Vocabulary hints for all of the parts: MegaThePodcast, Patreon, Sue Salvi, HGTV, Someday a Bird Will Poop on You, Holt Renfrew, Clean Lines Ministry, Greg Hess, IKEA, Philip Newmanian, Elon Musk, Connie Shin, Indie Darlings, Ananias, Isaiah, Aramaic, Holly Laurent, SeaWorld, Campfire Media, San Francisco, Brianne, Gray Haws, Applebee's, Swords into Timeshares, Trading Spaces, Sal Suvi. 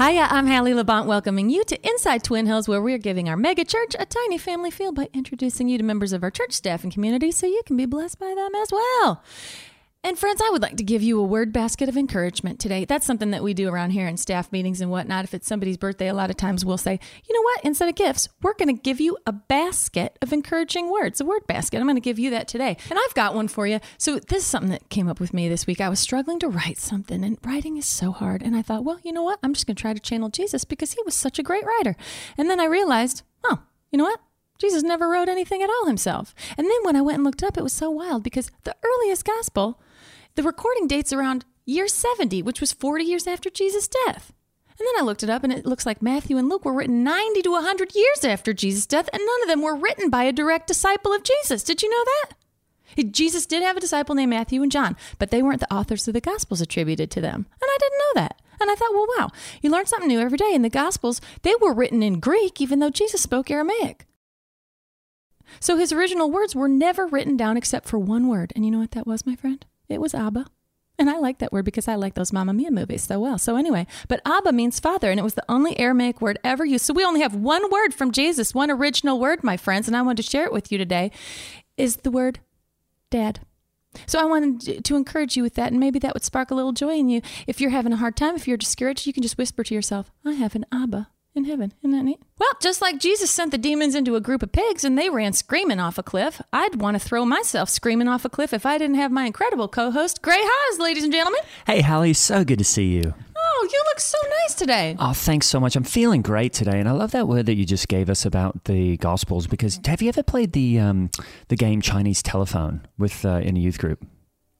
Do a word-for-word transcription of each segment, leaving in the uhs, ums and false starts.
Hiya, I'm Hallie Labonte, welcoming you to Inside Twin Hills, where we're giving our mega church a tiny family feel by introducing you to members of our church staff and community so you can be blessed by them as well. And friends, I would like to give you a word basket of encouragement today. That's something that we do around here in staff meetings and whatnot. If it's somebody's birthday, a lot of times we'll say, you know what, instead of gifts, we're going to give you a basket of encouraging words, a word basket. I'm going to give you that today. And I've got one for you. So this is something that came up with me this week. I was struggling to write something, and writing is so hard. And I thought, well, you know what, I'm just going to try to channel Jesus because he was such a great writer. And then I realized, oh, you know what? Jesus never wrote anything at all himself. And then when I went and looked up, it was so wild because the earliest gospel, the recording dates around year seventy, which was forty years after Jesus' death. And then I looked it up, and it looks like Matthew and Luke were written ninety to one hundred years after Jesus' death, and none of them were written by a direct disciple of Jesus. Did you know that? Jesus did have a disciple named Matthew and John, but they weren't the authors of the gospels attributed to them. And I didn't know that. And I thought, well, wow, you learn something new every day. And the gospels, they were written in Greek, even though Jesus spoke Aramaic. So his original words were never written down except for one word. And you know what that was, my friend? It was Abba. And I like that word because I like those Mamma Mia movies so well. So anyway, but Abba means father, and it was the only Aramaic word ever used. So we only have one word from Jesus, one original word, my friends, and I wanted to share it with you today, is the word dad. So I wanted to encourage you with that, and maybe that would spark a little joy in you. If you're having a hard time, if you're discouraged, you can just whisper to yourself, I have an Abba in heaven. Isn't that neat? Well, just like Jesus sent the demons into a group of pigs and they ran screaming off a cliff, I'd want to throw myself screaming off a cliff if I didn't have my incredible co-host, Gray Haws, ladies and gentlemen. Hey, Hallie, so good to see you. Oh, you look so nice today. Oh, thanks so much. I'm feeling great today, and I love that word that you just gave us about the Gospels, because have you ever played the um, the game Chinese Telephone with uh, in a youth group?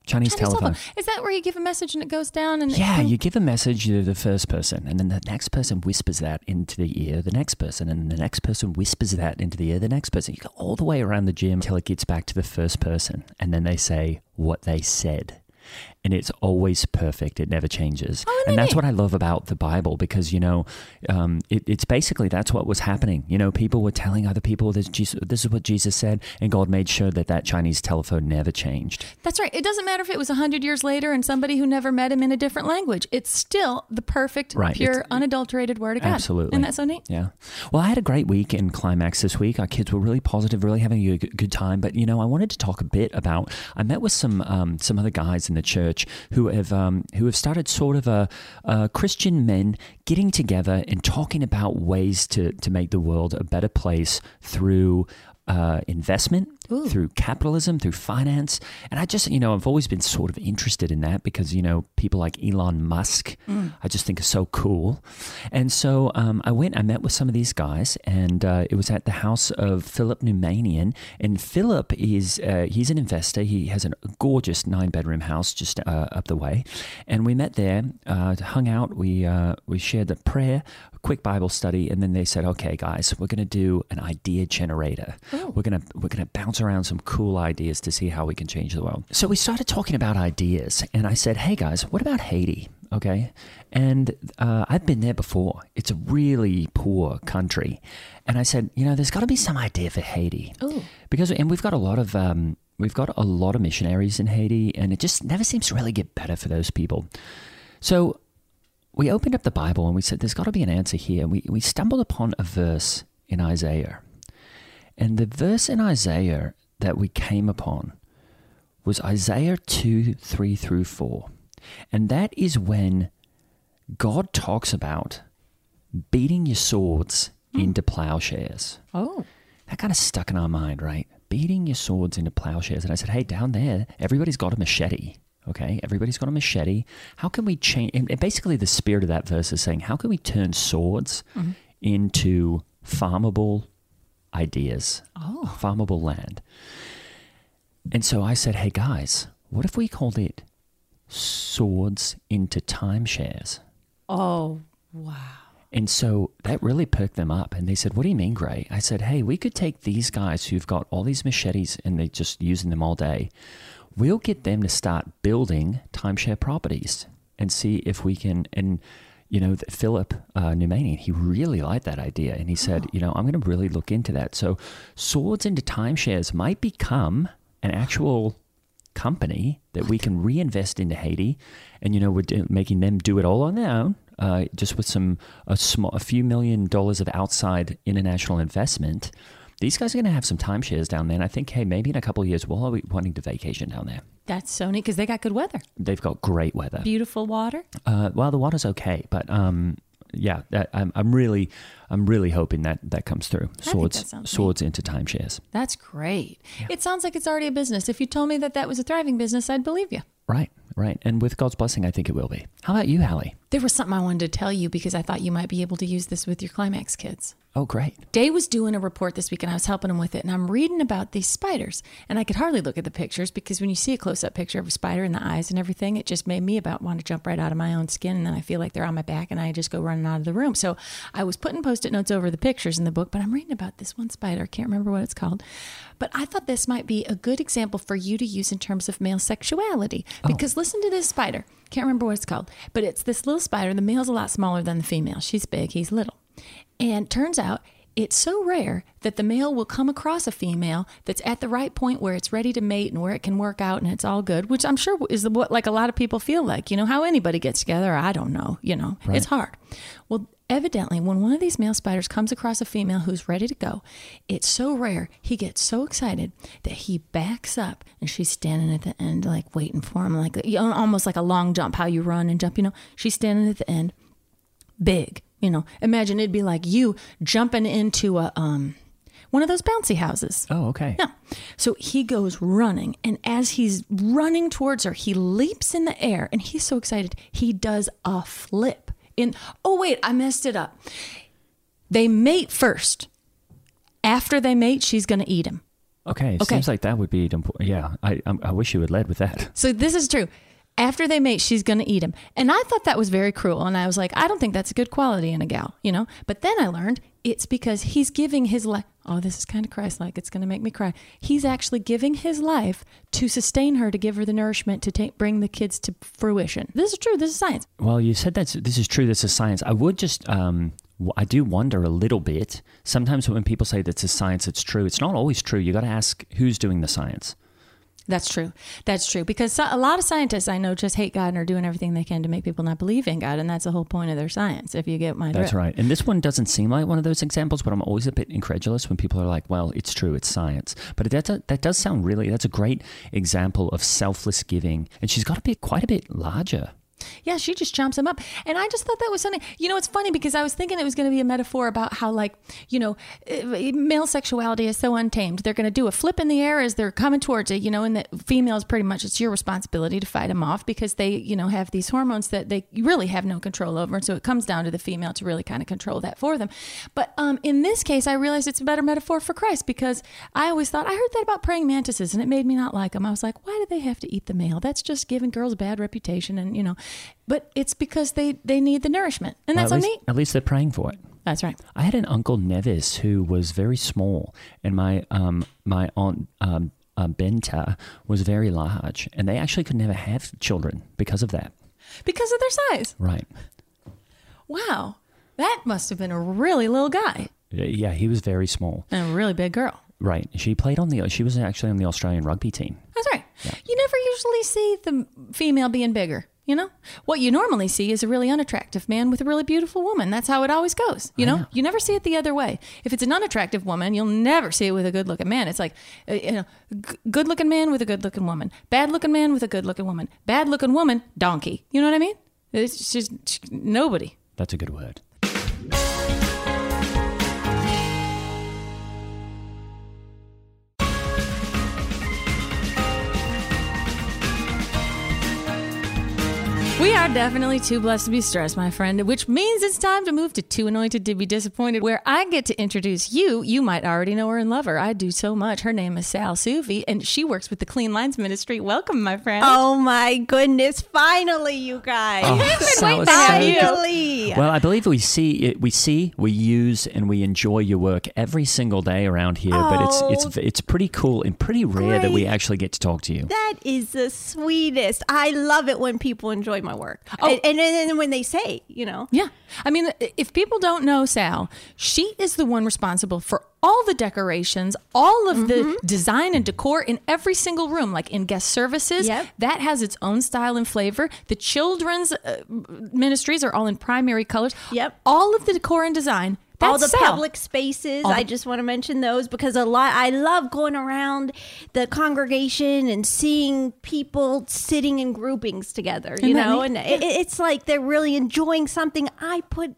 Chinese, Chinese telephone. telephone. Is that where you give a message and it goes down? And yeah, you give a message to the first person, and then the next person whispers that into the ear of the next person, and the next person whispers that into the ear of the next person. You go all the way around the gym until it gets back to the first person, and then they say what they said. And it's always perfect. It never changes. Oh, and that's what I love about the Bible, because, you know, um, it, it's basically that's what was happening. You know, people were telling other people this, Jesus, this is what Jesus said, and God made sure that that Chinese telephone never changed. That's right. It doesn't matter if it was one hundred years later and somebody who never met him in a different language. It's still the perfect, right. pure, it's, unadulterated word of God. Absolutely. Isn't that so neat? Yeah. Well, I had a great week in Climax this week. Our kids were really positive, really having a good time. But, you know, I wanted to talk a bit about, I met with some um, some other guys in the church who have um, who have started sort of a, a Christian men getting together and talking about ways to to make the world a better place through uh, investment. Ooh. Through capitalism, through finance. And I just, you know, I've always been sort of interested in that because, you know, people like Elon Musk, mm. I just think are so cool. And so um, I went, I met with some of these guys, and uh, it was at the house of Philip Newmanian. And Philip is, uh, he's an investor. He has a gorgeous nine bedroom house just uh, up the way. And we met there, uh, hung out, we, uh, we shared the prayer, a quick Bible study. And then they said, okay, guys, we're going to do an idea generator. Oh. We're going to, we're going to bounce around some cool ideas to see how we can change the world. So we started talking about ideas, and I said, hey guys, what about Haiti? Okay. And uh, I've been there before. It's a really poor country. And I said, you know, there's got to be some idea for Haiti. Ooh. Because, and we've got a lot of, um, we've got a lot of missionaries in Haiti, and it just never seems to really get better for those people. So we opened up the Bible and we said, there's got to be an answer here. And we, we stumbled upon a verse in Isaiah. And the verse in Isaiah that we came upon was Isaiah two, three through four. And that is when God talks about beating your swords mm. into plowshares. Oh. That kind of stuck in our mind, right? Beating your swords into plowshares. And I said, hey, down there, everybody's got a machete. Okay, everybody's got a machete. How can we change? And basically the spirit of that verse is saying, how can we turn swords mm-hmm. into farmable ideas, oh. farmable land. And so I said, hey guys, what if we called it Swords into Timeshares? Oh, wow. And so that really perked them up. And they said, what do you mean, Gray? I said, hey, we could take these guys who've got all these machetes and they're just using them all day. We'll get them to start building timeshare properties and see if we can... and you know, Philip uh, Newmanian, he really liked that idea. And he said, oh. you know, I'm going to really look into that. So Swords into Timeshares might become an actual company that what? we can reinvest into Haiti. And, you know, we're do- making them do it all on their own. uh, just with some a small, a few million dollars of outside international investment, these guys are going to have some timeshares down there. And I think, hey, maybe in a couple of years, we'll all be wanting to vacation down there. That's so neat because they got good weather. They've got great weather. Beautiful water. Uh, well, the water's okay, but um, yeah, that, I'm, I'm really, I'm really hoping that that comes through. Swords, swords neat. Into timeshares. That's great. Yeah. It sounds like it's already a business. If you told me that that was a thriving business, I'd believe you. Right, right. And with God's blessing, I think it will be. How about you, Hallie? There was something I wanted to tell you because I thought you might be able to use this with your Climax kids. Oh, great. Day was doing a report this week and I was helping him with it. And I'm reading about these spiders. And I could hardly look at the pictures because when you see a close-up picture of a spider and the eyes and everything, it just made me about want to jump right out of my own skin. And then I feel like they're on my back and I just go running out of the room. So I was putting Post-it notes over the pictures in the book, but I'm reading about this one spider. I can't remember what it's called. But I thought this might be a good example for you to use in terms of male sexuality. Oh. Because listen to this spider. Can't remember what it's called. But it's this little spider. The male's a lot smaller than the female. She's big. He's little. And turns out it's so rare that the male will come across a female that's at the right point where it's ready to mate and where it can work out and it's all good, which I'm sure is what like a lot of people feel like, you know, how anybody gets together. I don't know, you know, right. It's hard. Well, evidently, when one of these male spiders comes across a female who's ready to go, it's so rare, he gets so excited that he backs up and she's standing at the end, like waiting for him, like almost like a long jump, how you run and jump, you know, she's standing at the end, big. You know, imagine it'd be like you jumping into a um, one of those bouncy houses. Oh, okay. No. So he goes running. And as he's running towards her, he leaps in the air. And he's so excited. He does a flip. In oh, wait, I messed it up. They mate first. After they mate, she's going to eat him. Okay. It okay. seems like that would be important. Yeah. I, I, I wish you had led with that. So this is true. After they mate, she's going to eat him. And I thought that was very cruel. And I was like, I don't think that's a good quality in a gal, you know. But then I learned it's because he's giving his life. Oh, this is kind of Christ-like. It's going to make me cry. He's actually giving his life to sustain her, to give her the nourishment, to take, bring the kids to fruition. This is true. This is science. Well, you said that this is true. This is science. I would just... Um I do wonder a little bit. Sometimes when people say that's a science, it's true. It's not always true. You got to ask who's doing the science. That's true. That's true. Because a lot of scientists I know just hate God and are doing everything they can to make people not believe in God. And that's the whole point of their science, if you get my drift. That's right. And this one doesn't seem like one of those examples, but I'm always a bit incredulous when people are like, well, it's true. It's science. But that's a, that does sound really, that's a great example of selfless giving. And she's got to be quite a bit larger. Yeah, she just chomps him up. And I just thought that was something, you know, it's funny because I was thinking it was going to be a metaphor about how, like, you know, male sexuality is so untamed. They're going to do a flip in the air as they're coming towards it, you know, and the females pretty much it's your responsibility to fight them off because they, you know, have these hormones that they really have no control over. And so it comes down to the female to really kind of control that for them. But um, in this case, I realized it's a better metaphor for Christ because I always thought I heard that about praying mantises and it made me not like them. I was like, why do they have to eat the male? That's just giving girls a bad reputation and, you know. But it's because they, they need the nourishment. And that's well, at least, so neat. At least they're praying for it. That's right. I had an Uncle Nevis who was very small, and my um my Aunt um, uh, Benta was very large. And they actually could never have children because of that. Because of their size. Right. Wow. That must have been a really little guy. Yeah, he was very small. And a really big girl. Right. She played on the, she was actually on the Australian rugby team. That's right. Yeah. You never usually see the female being bigger. You know, what you normally see is a really unattractive man with a really beautiful woman. That's how it always goes. You know, know, you never see it the other way. If it's an unattractive woman, you'll never see it with a good looking man. It's like, you know, g- good looking man with a good looking woman, bad looking man with a good looking woman, bad looking woman, donkey. You know what I mean? It's just she, nobody. That's a good word. We are definitely too blessed to be stressed, my friend, which means it's time to move to Too Anointed to be Disappointed, where I get to introduce you. You might already know her and love her. I do so much. Her name is Sal Suvi, and she works with the Clean Lines Ministry. Welcome, my friend. Oh, my goodness. Finally, you guys. Oh, I've been Sal waiting to have you. Finally. Well, I believe we see, it, we see, we use, and we enjoy your work every single day around here, oh, but it's, it's, it's pretty cool and pretty rare great. that we actually get to talk to you. That is the sweetest. I love it when people enjoy my my work. Oh. And, and then when they say, you know. Yeah. I mean, if people don't know Sal, she is the one responsible for all the decorations, all of mm-hmm. the design and decor in every single room, like in guest services. Yep. That has its own style and flavor. The children's uh, ministries are all in primary colors. Yep. All of the decor and design. That's all the Sal. Public spaces. All I just want to mention those because a lot. I love going around the congregation and seeing people sitting in groupings together. You know, and it, it's like they're really enjoying something I put.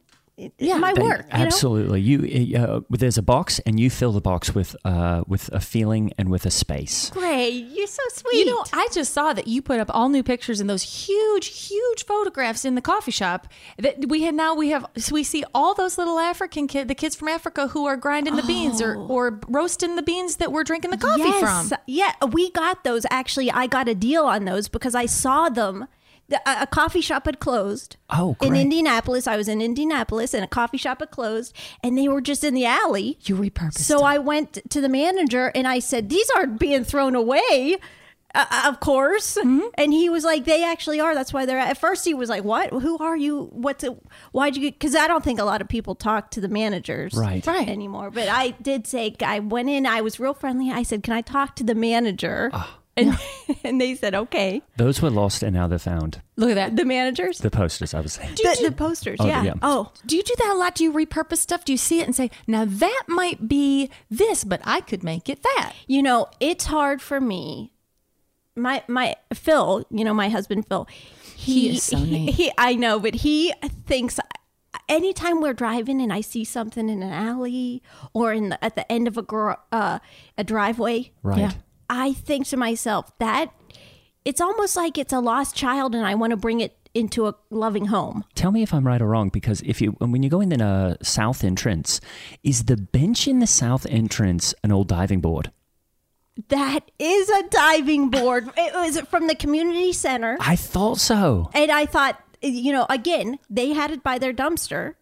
Yeah, my they, work. You absolutely. Know? You uh, there's a box, and you fill the box with uh, with a feeling and with a space. Gray, you're so sweet. You know, I just saw that you put up all new pictures and those huge, huge photographs in the coffee shop that we had. Now we have we see all those little African kids, the kids from Africa who are grinding the oh. beans or or roasting the beans that we're drinking the coffee yes. from. Yeah, we got those. Actually, I got a deal on those because I saw them. A coffee shop had closed oh, in Indianapolis. I was in Indianapolis and a coffee shop had closed and they were just in the alley. You repurposed So them. I went to the manager and I said, these aren't being thrown away, uh, of course. Mm-hmm. And he was like, they actually are. That's why they're at first. He was like, what? Who are you? What's it? Why'd you? Because I don't think a lot of people talk to the managers right. anymore. But I did say, I went in. I was real friendly. I said, can I talk to the manager? Oh. And, and they said, okay. Those were lost and now they're found. Look at that. The managers? The posters, I was saying. The, do, the posters, oh, yeah. yeah. Oh, do you do that a lot? Do you repurpose stuff? Do you see it and say, now that might be this, but I could make it that? You know, it's hard for me. My, my Phil, you know, my husband, Phil. He, he is so neat. He, he, I know, but he thinks... Anytime we're driving and I see something in an alley or in the, at the end of a, gro- uh, a driveway. Right. Yeah. I think to myself that it's almost like it's a lost child and I want to bring it into a loving home. Tell me if I'm right or wrong, because if you when you go in the south entrance, is the bench in the south entrance an old diving board? That is a diving board. It was from the community center. I thought so. And I thought, you know, again, they had it by their dumpster.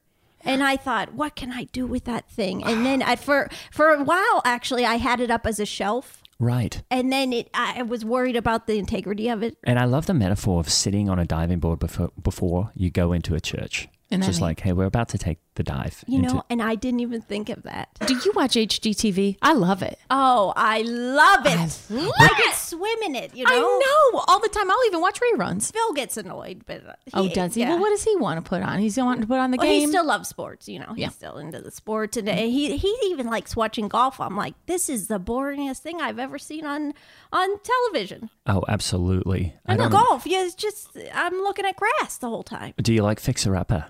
And I thought, what can I do with that thing? And then I, for, for a while, actually, I had it up as a shelf. Right. And then it, I was worried about the integrity of it. And I love the metaphor of sitting on a diving board before, before you go into a church. And just I mean, like, hey, we're about to take the dive. You into- know, and I didn't even think of that. Do you watch H G T V? I love it. Oh, I love it. I, love I could swim in it, you know? I know. All the time. I'll even watch reruns. Phil gets annoyed. but he, Oh, does he? Yeah. Well, what does he want to put on? He's wanting to put on the well, game? He still loves sports, you know. He's yeah. still into the sports. And he, he even likes watching golf. I'm like, this is the boringest thing I've ever seen on, on television. Oh, absolutely. And I the don't... golf. Yeah, it's just, I'm looking at grass the whole time. Do you like Fixer Upper?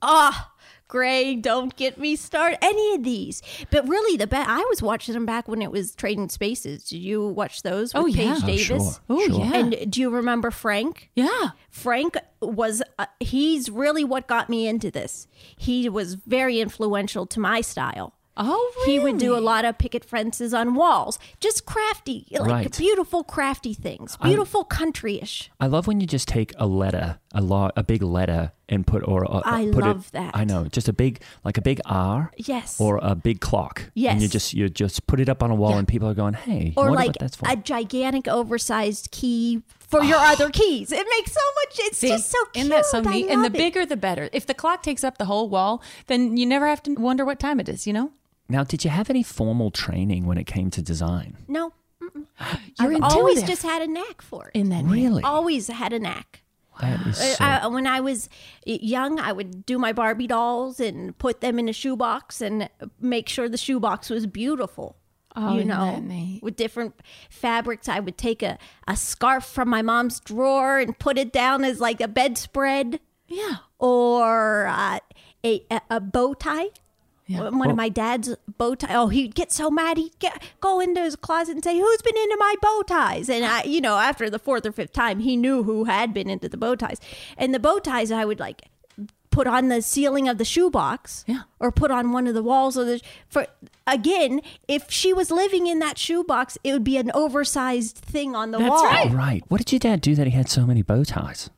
Oh, Gray, don't get me started. Any of these. But really, the best, I was watching them back when it was Trading Spaces. Did you watch those with oh, yeah. Paige Davis? Oh, sure. Oh, sure. Yeah. And do you remember Frank? Yeah. Frank was, uh, he's really what got me into this. He was very influential to my style. Oh, really? He would do a lot of picket fences on walls. Just crafty, like right. beautiful crafty things. Beautiful I, country-ish. I love when you just take a letter, a lot, a big letter and put or a, I put love it, that. I know, just a big like a big R. Yes. Or a big clock. Yes. And you just you just put it up on a wall yeah. and people are going, "Hey, or I wonder like what that's for." A gigantic oversized key. For your oh. other keys. It makes so much, it's See, just so cute. Isn't that so neat? And the it. bigger, the better. If the clock takes up the whole wall, then you never have to wonder what time it is, you know? Now, did you have any formal training when it came to design? No. You've always just had a knack for it. In that Really? Always had a knack. That is so... I, when I was young, I would do my Barbie dolls and put them in a shoebox and make sure the shoebox was beautiful. Oh, you know, with different fabrics, I would take a, a scarf from my mom's drawer and put it down as like a bedspread. Yeah. Or uh, a, a a bow tie. Yeah. One well, of my dad's bow tie. Oh, he'd get so mad. He'd get, go into his closet and say, who's been into my bow ties? And, I, you know, after the fourth or fifth time, he knew who had been into the bow ties. And the bow ties, I would like put on the ceiling of the shoebox yeah. or put on one of the walls of the for again if she was living in that shoebox it would be an oversized thing on the That's wall. That's right. right. What did your dad do that he had so many bow ties?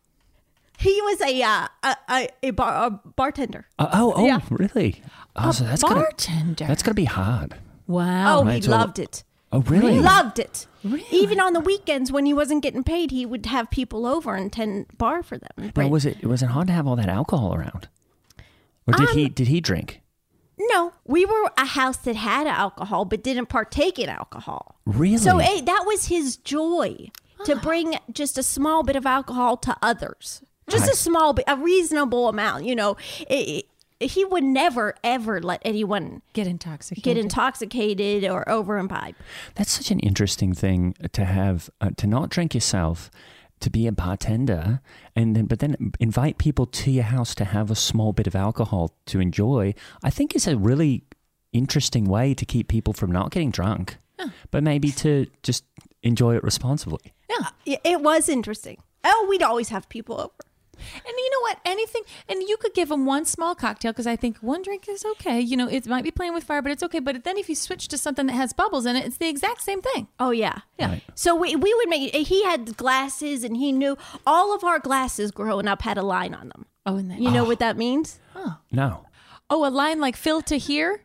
He was a uh, a, a, a, bar, a bartender. Uh, oh oh yeah. really? Oh, a so that's bartender. Gonna, that's going to be hard. Wow. Oh, right, he so loved it. Oh, really? Loved it. Really? Even on the weekends when he wasn't getting paid, he would have people over and tend bar for them. Now, was it was it hard to have all that alcohol around? Or did um, he did he drink? No, we were a house that had alcohol but didn't partake in alcohol. Really? So hey, that was his joy, huh. to bring just a small bit of alcohol to others. Just nice. a small bit, a reasonable amount, you know. It, it, he would never, ever let anyone get intoxicated, get intoxicated or over imbibe. That's such an interesting thing to have, uh, to not drink yourself, to be a bartender, and then but then invite people to your house to have a small bit of alcohol to enjoy. I think it's a really interesting way to keep people from not getting drunk, huh. but maybe to just enjoy it responsibly. Yeah, it was interesting. Oh, we'd always have people over. And you know what? Anything, and you could give them one small cocktail because I think one drink is okay. You know, it might be playing with fire, but it's okay. But then if you switch to something that has bubbles in it, it's the exact same thing. Oh, yeah. Yeah. Right. So we, we would make, he had glasses and he knew all of our glasses growing up had a line on them. Oh, and that, you oh. know what that means? Oh. No. Oh, a line like fill to here?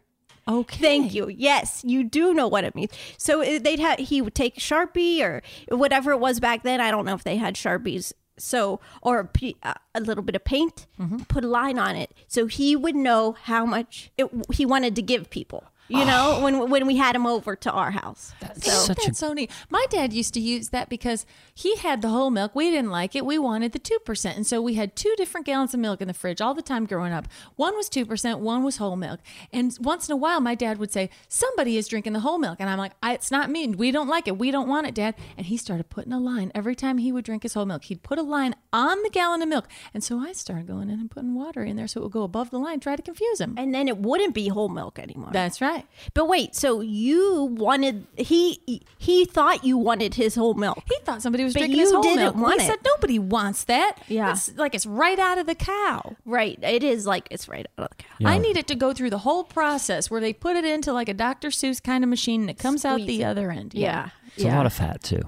Okay. Thank you. Yes, you do know what it means. So they'd have, he would take Sharpie or whatever it was back then. I don't know if they had Sharpies. So, or a, p- uh, a little bit of paint, mm-hmm. put a line on it. So he would know how much it, he wanted to give people, you oh. know, when when we had him over to our house. That's so, such that's a... so neat. My dad used to use that because he had the whole milk. We didn't like it. We wanted the two percent. And so we had two different gallons of milk in the fridge all the time growing up. One was two percent, one was whole milk. And once in a while, my dad would say, somebody is drinking the whole milk. And I'm like, I, it's not me. We don't like it. We don't want it, Dad. And he started putting a line. Every time he would drink his whole milk, he'd put a line on the gallon of milk. And so I started going in and putting water in there so it would go above the line, try to confuse him. And then it wouldn't be whole milk anymore. That's right. But wait, so you wanted, he he thought you wanted his whole milk. He thought somebody was but drinking his whole milk. But you didn't want it. He said, nobody wants that. Yeah. It's like it's right out of the cow. Right. It is like it's right out of the cow. Yeah. I need it to go through the whole process where they put it into like a Doctor Seuss kind of machine and it comes Squeeze out the it. Other end. Yeah. yeah. It's yeah. a lot of fat too.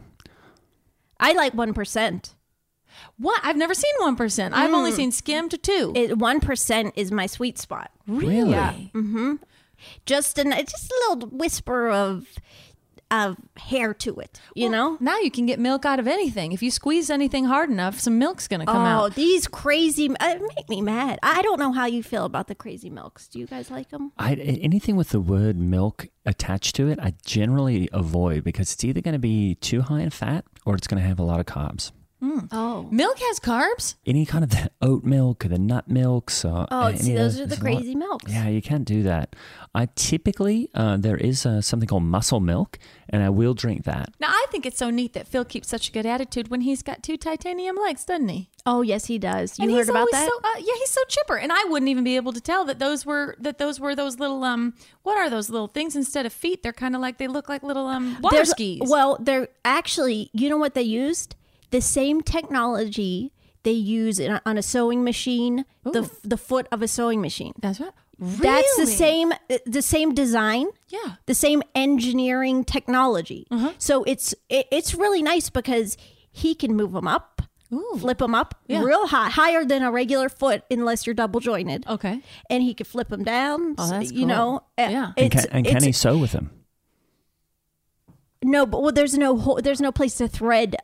I like one percent. What? I've never seen one percent. Mm. I've only seen skim to two. It, one percent is my sweet spot. Really? Yeah. Mm-hmm. Just an just a little whisper of of hair to it, you well, know. Now you can get milk out of anything. If you squeeze anything hard enough, some milk's going to come oh, out. Oh, these crazy uh, make me mad. I don't know how you feel about the crazy milks. Do you guys like them? I, anything with the word milk attached to it, I generally avoid because it's either going to be too high in fat or it's going to have a lot of carbs. Mm. Oh, milk has carbs. Any kind of the oat milk or the nut milks. Or oh, see, those, those are the crazy lot. Milks. Yeah, you can't do that. I typically uh, there is uh, something called muscle milk, and I will drink that. Now I think it's so neat that Phil keeps such a good attitude when he's got two titanium legs, doesn't he? Oh yes, he does. You and heard he's about that? So, uh, yeah, he's so chipper, and I wouldn't even be able to tell that those were that those were those little um. What are those little things instead of feet? They're kind of like they look like little um water There's, skis. Well, they're actually you know what they used. The same technology they use in, on a sewing machine, Ooh. the the foot of a sewing machine. That's right. Really? That's the same the same design. Yeah. The same engineering technology. Uh-huh. So it's it, it's really nice because he can move them up, Ooh. Flip them up yeah. real high, higher than a regular foot unless you're double jointed. Okay. And he can flip them down. Oh, that's cool. You know. Yeah. And can, and can he sew with them? No, but well, there's no there's no place to thread.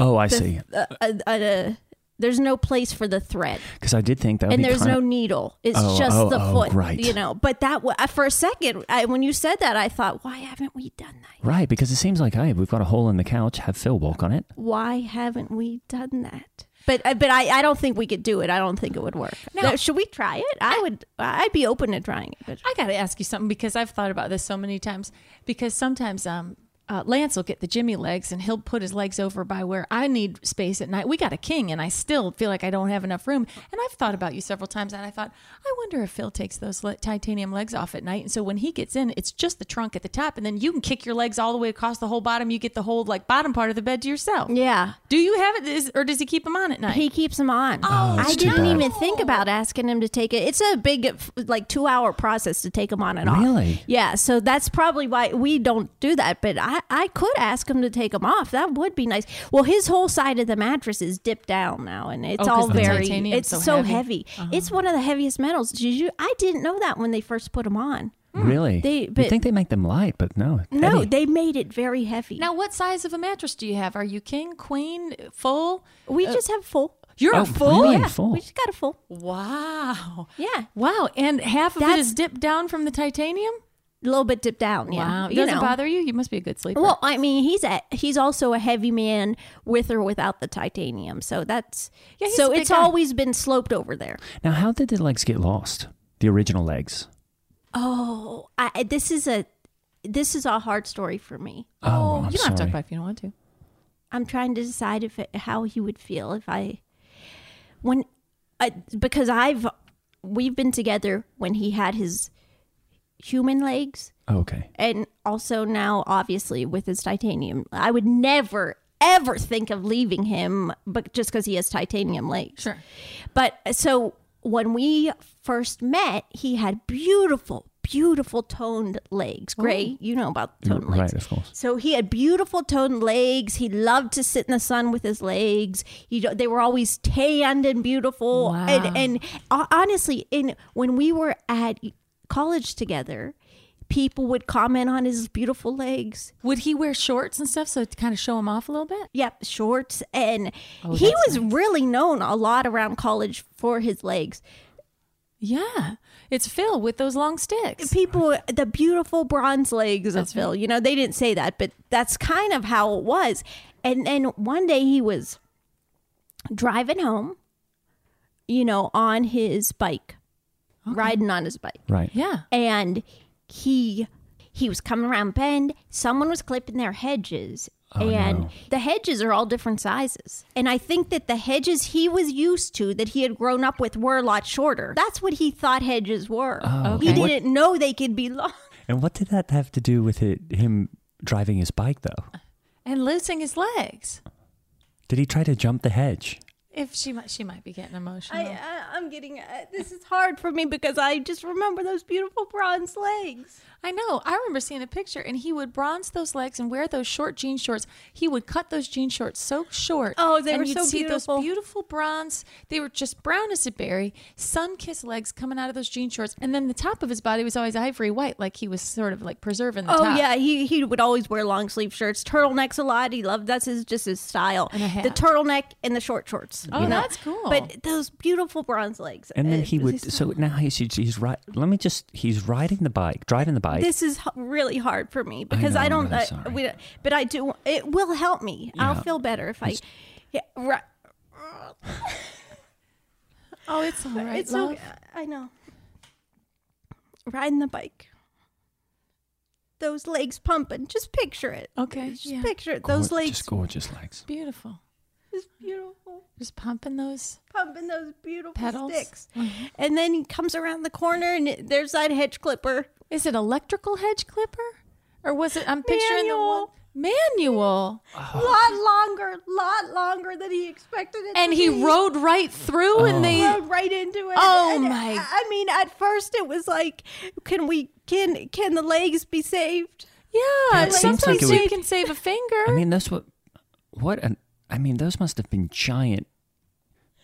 Oh, I the, see. Uh, uh, uh, uh, there's no place for the thread. Because I did think that would and be there's no of... needle. It's oh, just oh, the oh, foot, right. you know. But that w- for a second, I, when you said that, I thought, why haven't we done that? Right, because it seems like, hey, we've got a hole in the couch. Have Phil walk on it. Why haven't we done that? But uh, but I, I don't think we could do it. I don't think it would work. Now, should we try it? I would. I'd be open to trying it. But... I got to ask you something because I've thought about this so many times. Because sometimes um. Uh, Lance will get the Jimmy legs and he'll put his legs over by where I need space at night. We got a king and I still feel like I don't have enough room. And I've thought about you several times and I thought, I wonder if Phil takes those le- titanium legs off at night. And so when he gets in, it's just the trunk at the top and then you can kick your legs all the way across the whole bottom. You get the whole like bottom part of the bed to yourself. Yeah. Do you have it is, or does he keep them on at night? He keeps them on. Oh, I didn't bad. even think about asking him to take it. It's a big like two hour process to take them on and off. Really? Yeah. So that's probably why we don't do that. But I I could ask him to take them off. That would be nice. Well, his whole side of the mattress is dipped down now, and it's oh, all very. It's so heavy. heavy. Uh-huh. It's one of the heaviest metals. I didn't know that when they first put them on. Mm. Really? They but You'd think they make them light, but no. No, heavy. They made it very heavy. Now, what size of a mattress do you have? Are you king, queen, full? We uh, just have full. You're oh, full? Really? Yeah, full. We just got a full. Wow. Yeah. Wow. And half of That's, it is dipped down from the titanium? A little bit dipped down. Yeah. Wow. It doesn't know. bother you? You must be a good sleeper. Well, I mean, he's a, he's also a heavy man with or without the titanium. So that's yeah, so it's guy. always been sloped over there. Now, how did the legs get lost? The original legs? Oh, I, this is a this is a hard story for me. Oh, oh you don't sorry. have to talk about it if you don't want to. I'm trying to decide if it, how he would feel if I when I, because I've we've been together when he had his human legs. Okay. And also now, obviously, with his titanium, I would never, ever think of leaving him, but just because he has titanium legs. Sure. But so when we first met, he had beautiful, beautiful toned legs. Gray, you know about toned right, legs. Right, of course. So he had beautiful toned legs. He loved to sit in the sun with his legs. He, they were always tanned and beautiful. Wow. And, and uh, honestly, in when we were at college together, people would comment on his beautiful legs. Would he wear shorts and stuff so to kind of show him off a little bit? Yep, shorts. And oh, he was nice. really known a lot around college for his legs. Yeah, it's Phil with those long sticks. People, the beautiful bronze legs that's of Phil. Right. You know, they didn't say that, but that's kind of how it was. And then one day he was driving home, you know, on his bike. Okay. Riding on his bike. Right. Yeah. And he he was coming around bend. Someone was clipping their hedges. Oh, and no. The hedges are all different sizes. And I think that the hedges he was used to, that he had grown up with, were a lot shorter. That's what he thought hedges were. Oh, okay. He didn't what, know they could be long. And what did that have to do with it, him driving his bike, though? And losing his legs. Did he try to jump the hedge? If she might, she might be getting emotional. I, I, I'm getting, uh, this is hard for me because I just remember those beautiful bronze legs. I know. I remember seeing a picture and he would bronze those legs and wear those short jean shorts. He would cut those jean shorts so short. Oh, they were so beautiful. And you'd see those beautiful bronze, they were just brown as a berry, sun-kissed legs coming out of those jean shorts. And then the top of his body was always ivory white, like he was sort of like preserving the oh, top. Oh, yeah. He, he would always wear long sleeve shirts, turtlenecks a lot. He loved, that's his, just his style. And a hat. The turtleneck and the short shorts. Oh, you know? That's cool. But those beautiful bronze legs. And then he would, so now he's, he's right. Let me just, he's riding the bike, driving the bike. This is really hard for me because I, know, I don't, really I, we, but I do, it will help me. Yeah. I'll feel better if it's, I, yeah, right. Oh, it's all right, it's love. Okay. I know. Riding the bike. Those legs pumping. Just picture it. Okay. Just yeah. picture it. Gor- those legs. Just gorgeous legs. Beautiful. Just beautiful. Just pumping those pumping those beautiful pedals. Sticks. Mm-hmm. And then he comes around the corner and it, there's that hedge clipper. Is it electrical hedge clipper? Or was it I'm picturing manual. the one manual. A oh. lot longer, lot longer than he expected it and to he be. rode right through oh. and they rode right into it. Oh and, and my I mean at first it was like can we can can the legs be saved? Yeah, it seems like it would, you can save a finger. I mean that's what what an I mean, those must have been giant,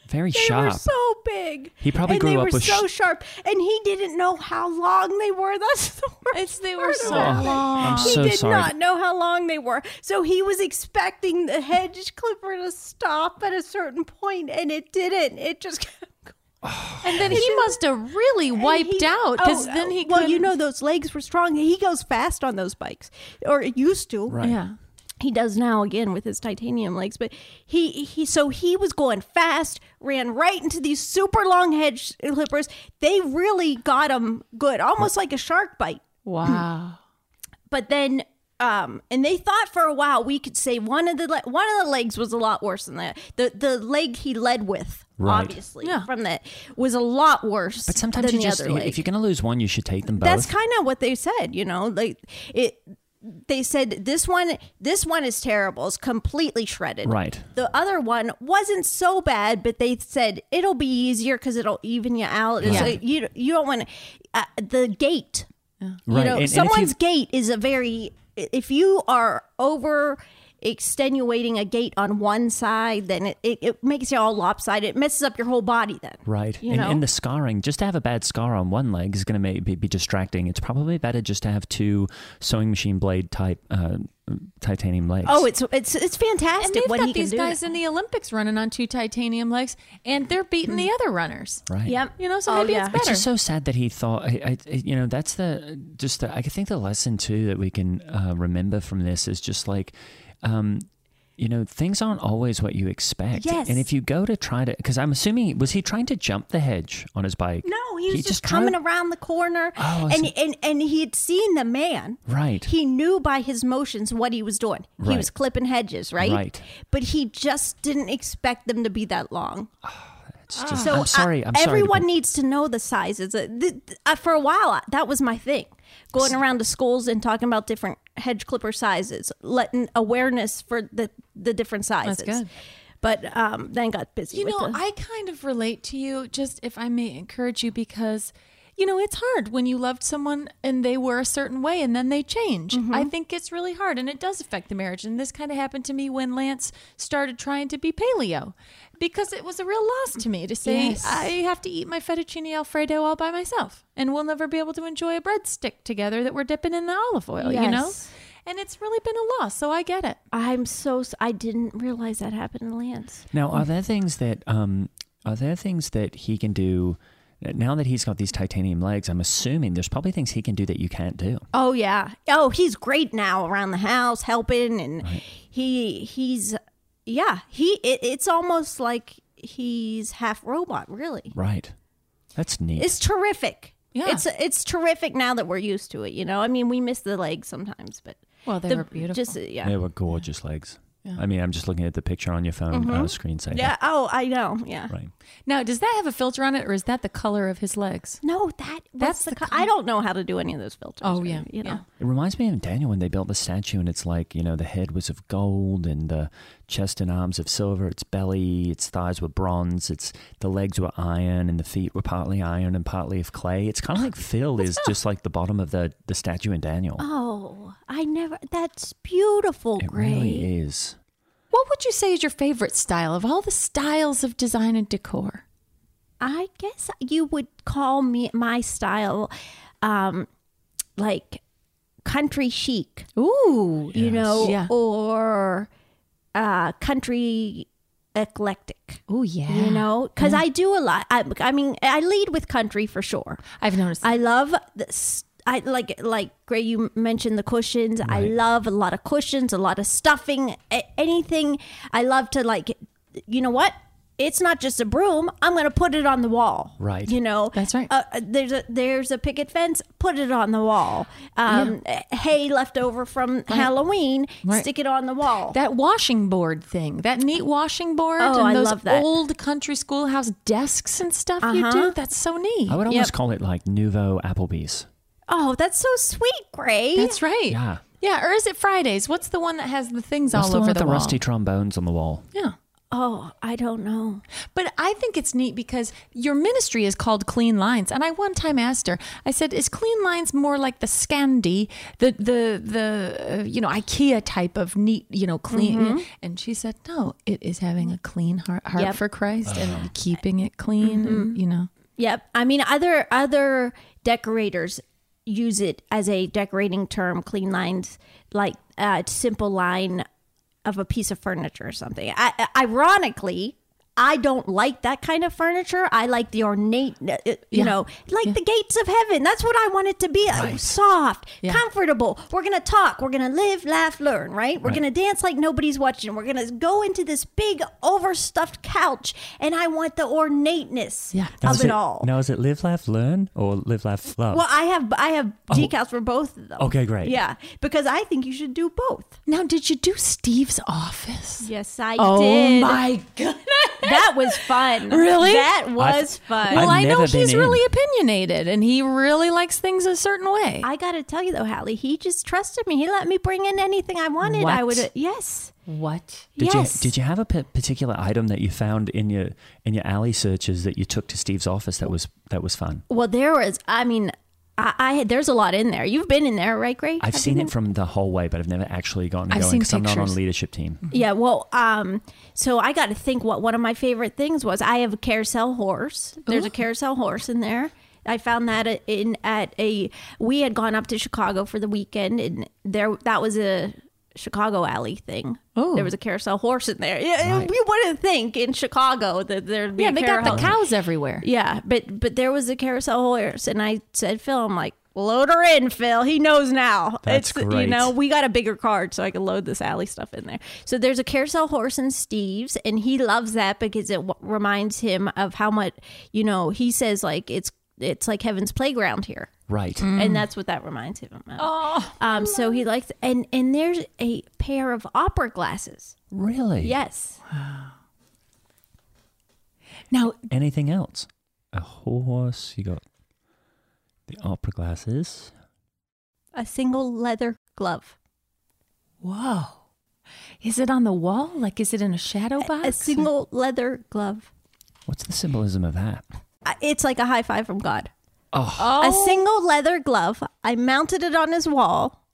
very they sharp. They were so big. He probably and grew up with... they were so sh- sharp. And he didn't know how long they were. That's the worst it's, They were so long. I'm so he did sorry. not know how long they were. So he was expecting the hedge clipper to stop at a certain point, and it didn't. It just kept going. And then and he must have really wiped he, out because oh, then he Well, couldn't... you know, those legs were strong. He goes fast on those bikes, or used to. Right. Yeah. He does now again with his titanium legs, but he, he so he was going fast, ran right into these super long hedge clippers. They really got him good, almost like a shark bite. Wow. But then um and they thought for a while we could say one of the le- one of the legs was a lot worse than that. The the leg he led with right. obviously yeah. from that was a lot worse. But sometimes than you the just other leg. If you're going to lose one, you should take them both. That's kind of what they said, you know, like it They said this one, this one is terrible. It's completely shredded. Right. The other one wasn't so bad, but they said it'll be easier because it'll even you out. Yeah. So you you don't want uh, the gait. Yeah. Right. You know, and, someone's and gait is a very. If you are over extenuating a gait on one side, then it, it, it makes you all lopsided. It messes up your whole body then. Right. And, and the scarring, just to have a bad scar on one leg is going to be, be distracting. It's probably better just to have two sewing machine blade type uh, titanium legs. Oh, it's it's it's fantastic. And they've what got he these can do guys it. in the Olympics running on two titanium legs, and they're beating mm-hmm. the other runners. Right. Yep. You know, so oh, maybe yeah. it's better. It's just so sad that he thought. I, I, you know, that's the just. The, I think the lesson too that we can uh, remember from this is just like. Um, you know, things aren't always what you expect. Yes. And if you go to try to, because I'm assuming, was he trying to jump the hedge on his bike? No, he was he just, just coming to... around the corner. Oh, and, so... and, and he had seen the man. Right. He knew by his motions what he was doing. Right. He was clipping hedges, right? Right. But he just didn't expect them to be that long. Oh, that's just, so I'm sorry. I'm I, sorry everyone to... needs to know the sizes. For a while, that was my thing. Going around to schools and talking about different hedge clipper sizes, letting awareness for the, the different sizes. That's good. But um, then got busy. You with know, the... I kind of relate to you, just if I may encourage you, because, you know, it's hard when you loved someone and they were a certain way and then they change. Mm-hmm. I think it's really hard and it does affect the marriage. And this kind of happened to me when Lance started trying to be paleo, because it was a real loss to me to say, yes. I have to eat my fettuccine Alfredo all by myself and we'll never be able to enjoy a breadstick together that we're dipping in the olive oil, yes. you know? And it's really been a loss, so I get it. I'm so, I didn't realize that happened to Lance. Now, are there things that, um, are there things that he can do now that he's got these titanium legs? I'm assuming there's probably things he can do that you can't do. Oh, yeah. Oh, he's great now around the house, helping, and right. he, he's... Yeah, he. It, it's almost like he's half robot, really. Right. That's neat. It's terrific. Yeah. It's it's terrific now that we're used to it, you know? I mean, we miss the legs sometimes, but... Well, they the, were beautiful. Just, yeah. They were gorgeous yeah. legs. Yeah. I mean, I'm just looking at the picture on your phone mm-hmm. on the screensaver. Yeah, oh, I know, yeah. Right. Now, does that have a filter on it, or is that the color of his legs? No, that that's the, the co- I don't know how to do any of those filters. Oh, yeah. You know? Yeah. It reminds me of Daniel when they built the statue, and it's like, you know, the head was of gold, and the chest and arms of silver, its belly, its thighs were bronze, its the legs were iron, and the feet were partly iron and partly of clay. It's kind of like Phil is just like the bottom of the, the statue in Daniel. Oh, I never, that's beautiful, It Gray. Really is. What would you say is your favorite style of all the styles of design and decor? I guess you would call me my style um, like country chic. Ooh, yes. You know, yeah. or uh, country eclectic. Ooh, yeah. You know, because yeah. I do a lot. I, I mean, I lead with country for sure. I've noticed that. I love the st- I like, like Gray, you mentioned the cushions. Right. I love a lot of cushions, a lot of stuffing, anything. I love to like, you know what? It's not just a broom. I'm going to put it on the wall. Right. You know, that's right. Uh, there's a, there's a picket fence. Put it on the wall. Um, yeah. Hay left over from right. Halloween. Right. Stick it on the wall. That washing board thing, that neat washing board. Oh, and I those love that. Old country schoolhouse desks and stuff uh-huh. you do. That's so neat. I would almost yep. call it like Nouveau Applebee's. Oh, that's so sweet, Gray. That's right. Yeah. Yeah, or is it Fridays? What's the one that has the things What's all the over one the wall? The rusty trombones on the wall. Yeah. Oh, I don't know. But I think it's neat because your ministry is called Clean Lines. And I one time asked her, I said, is Clean Lines more like the Scandi, the, the, the uh, you know, IKEA type of neat, you know, clean? Mm-hmm. And she said, no, it is having a clean heart, heart yep. for Christ and keeping it clean, mm-hmm. and, you know. Yep. I mean, other other decorators use it as a decorating term, clean lines, like a uh, simple line of a piece of furniture or something. I, ironically, I don't like that kind of furniture. I like the ornate, uh, you yeah. know, like yeah. the gates of heaven. That's what I want it to be. Right. Soft, yeah. comfortable. We're going to talk. We're going to live, laugh, learn, right? We're right. going to dance like nobody's watching. We're going to go into this big overstuffed couch, and I want the ornateness yeah. of it, it all. Now, is it live, laugh, learn or live, laugh, love? Well, I have I have oh. decals for both of them. Okay, great. Yeah, because I think you should do both. Now, did you do Steve's office? Yes, I oh, did. Oh, my goodness. That was fun. Really? That was I've, fun. Well, I've I know he's in. really opinionated, and he really likes things a certain way. I got to tell you, though, Hallie, he just trusted me. He let me bring in anything I wanted. What? I would. Yes. What? Did yes. you did you have a p- particular item that you found in your in your alley searches that you took to Steve's office that was that was fun? Well, there was. I mean, I, I there's a lot in there. You've been in there, right, Gray? I've Have seen it from the hallway, but I've never actually gotten I've going because I'm not on a leadership team. Mm-hmm. Yeah, well, um, so I got to think what one of my favorite things was. I have a carousel horse. There's Ooh. a carousel horse in there. I found that in at a we had gone up to Chicago for the weekend, and there that was a Chicago alley thing. Oh, there was a carousel horse in there. Yeah, right. You wouldn't think in Chicago that there'd be. Yeah, a they got the cows everywhere. Yeah, but but there was a carousel horse, and I said, Phil, I'm like, load her in, Phil. He knows now. That's it's, great. You know, we got a bigger card, so I could load this alley stuff in there. So there's a carousel horse in Steve's, and he loves that because it w- reminds him of how much, you know. He says like it's. It's like heaven's playground here. Right. Mm. And that's what that reminds him of. Oh, um, so he likes, and, and there's a pair of opera glasses. Really? Yes. Wow. Now, anything else? A horse, you got the opera glasses. A single leather glove. Whoa. Is it on the wall? Like, is it in a shadow box? A, a single leather glove. What's the symbolism of that? It's like a high five from God. Oh. Oh. A single leather glove. I mounted it on his wall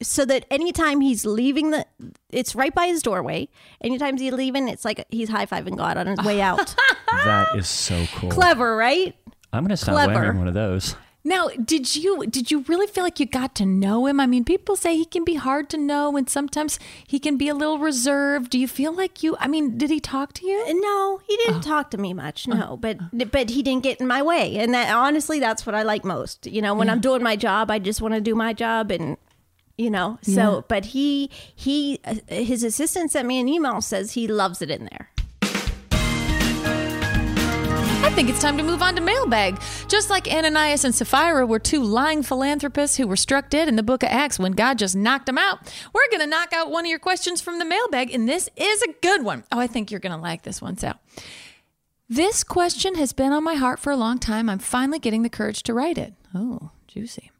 so that anytime he's leaving the, it's right by his doorway. Anytime he's leaving, it's like he's high fiving God on his way out. That is so cool. Clever, right? I'm going to start Clever. wearing one of those. Now, did you did you really feel like you got to know him? I mean, people say he can be hard to know, and sometimes he can be a little reserved. Do you feel like you? I mean, did he talk to you? No, he didn't oh. talk to me much. No, oh. but but he didn't get in my way, and that honestly, that's what I like most. You know, when yeah. I'm doing my job, I just want to do my job, and you know. So, yeah. but he he his assistant sent me an email says he loves it in there. I think it's time to move on to mailbag. Just like Ananias and Sapphira were two lying philanthropists who were struck dead in the book of Acts when God just knocked them out, we're going to knock out one of your questions from the mailbag, and this is a good one. Oh, I think you're going to like this one, Sal. This question has been on my heart for a long time. I'm finally getting the courage to write it. Oh, juicy.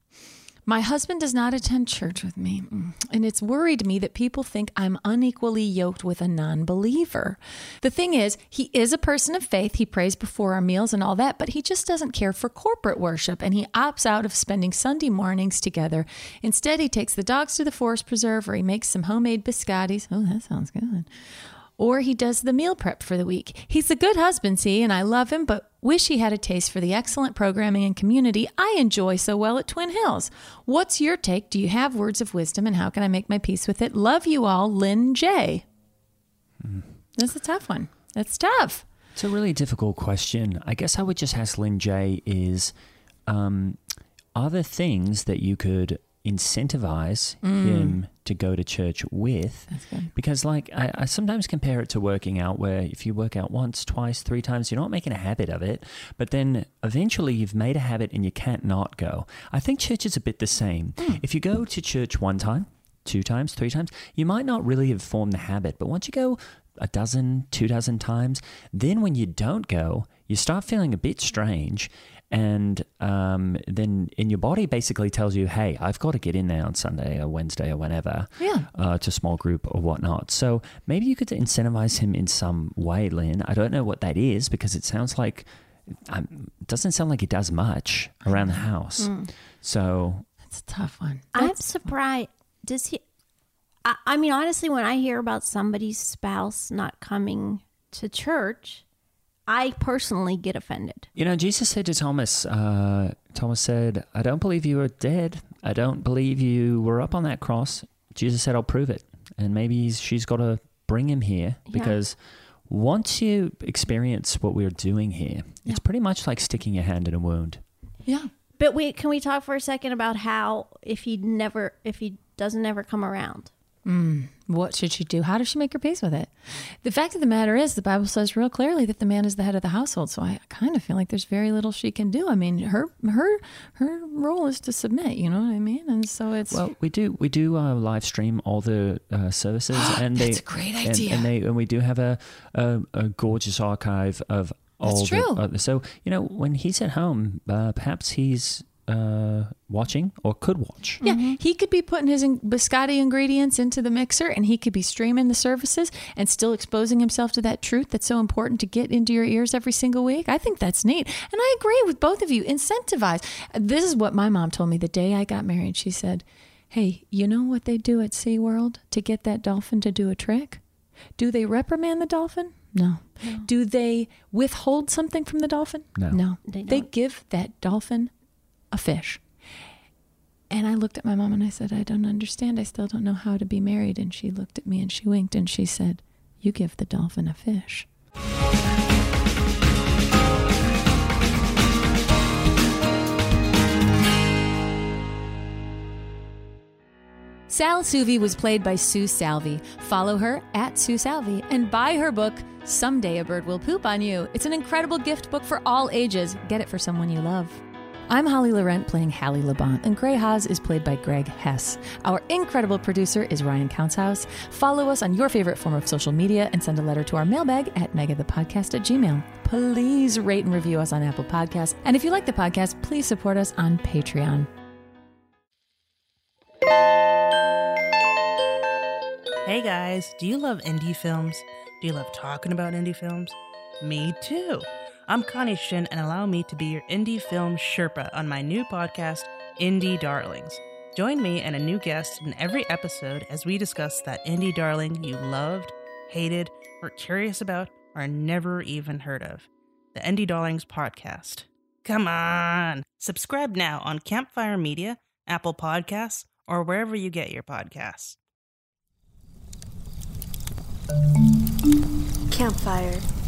My husband does not attend church with me, and it's worried me that people think I'm unequally yoked with a non-believer. The thing is, he is a person of faith. He prays before our meals and all that, but he just doesn't care for corporate worship, and he opts out of spending Sunday mornings together. Instead, he takes the dogs to the forest preserve, or he makes some homemade biscottis. Oh, that sounds good. Or he does the meal prep for the week. He's a good husband, see, and I love him, but wish he had a taste for the excellent programming and community I enjoy so well at Twin Hills. What's your take? Do you have words of wisdom, and how can I make my peace with it? Love you all, Lynn J. Mm. That's a tough one. That's tough. It's a really difficult question. I guess I would just ask Lynn J is, um, are there things that you could incentivize mm. him to go to church with? Because like I, I sometimes compare it to working out, where if you work out once, twice, three times, you're not making a habit of it, but then eventually you've made a habit and you can't not go. I think church is a bit the same. Mm. If you go to church one time, two times, three times, you might not really have formed the habit, but once you go a dozen, two dozen times, then when you don't go, you start feeling a bit strange. And um, then in your body basically tells you, hey, I've got to get in there on Sunday or Wednesday or whenever yeah. uh, to small group or whatnot. So maybe you could incentivize him in some way, Lynn. I don't know what that is, because it sounds like um, it doesn't sound like he does much around the house. Mm. So that's a tough one. That's I'm surprised. Does he? I, I mean, honestly, when I hear about somebody's spouse not coming to church, I personally get offended. You know, Jesus said to Thomas, uh, Thomas said, I don't believe you were dead. I don't believe you were up on that cross. Jesus said, I'll prove it. And maybe he's, she's got to bring him here because yeah. once you experience what we're doing here, yeah. it's pretty much like sticking your hand in a wound. Yeah. But wait, can we talk for a second about how if he never, if he doesn't ever come around? Mm, what should she do? How does she make her peace with it? The fact of the matter is, the Bible says real clearly that the man is the head of the household. So I kind of feel like there's very little she can do. I mean, her her her role is to submit. You know what I mean? And so it's well, we do we do uh, live stream all the uh, services, and they, that's a great idea. And, and they and we do have a a, a gorgeous archive of all. That's true. The, uh, so you know, when he's at home, uh, perhaps he's uh, watching or could watch. Yeah, mm-hmm. He could be putting his in- biscotti ingredients into the mixer, and he could be streaming the services and still exposing himself to that truth that's so important to get into your ears every single week. I think that's neat. And I agree with both of you. Incentivize. This is what my mom told me the day I got married. She said, hey, you know what they do at SeaWorld to get that dolphin to do a trick? Do they reprimand the dolphin? No. no. Do they withhold something from the dolphin? No. No. They, they give that dolphin a fish. And I looked at my mom and I said, I don't understand. I still don't know how to be married. And she looked at me and she winked and she said, you give the dolphin a fish. Sal Suvi was played by Sue Salvi. Follow her at Sue Salvi and buy her book, Someday a Bird Will Poop on You. It's an incredible gift book for all ages. Get it for someone you love. I'm Holly Laurent playing Hallie Labonte, and Gray Haws is played by Greg Hess. Our incredible producer is Ryan Countshouse. Follow us on your favorite form of social media and send a letter to our mailbag at megathepodcast at gmail. Please rate and review us on Apple Podcasts. And if you like the podcast, please support us on Patreon. Hey guys, do you love indie films? Do you love talking about indie films? Me too. I'm Connie Shin, and allow me to be your indie film Sherpa on my new podcast, Indie Darlings. Join me and a new guest in every episode as we discuss that indie darling you loved, hated, were curious about, or never even heard of. The Indie Darlings podcast. Come on! Subscribe now on Campfire Media, Apple Podcasts, or wherever you get your podcasts. Campfire.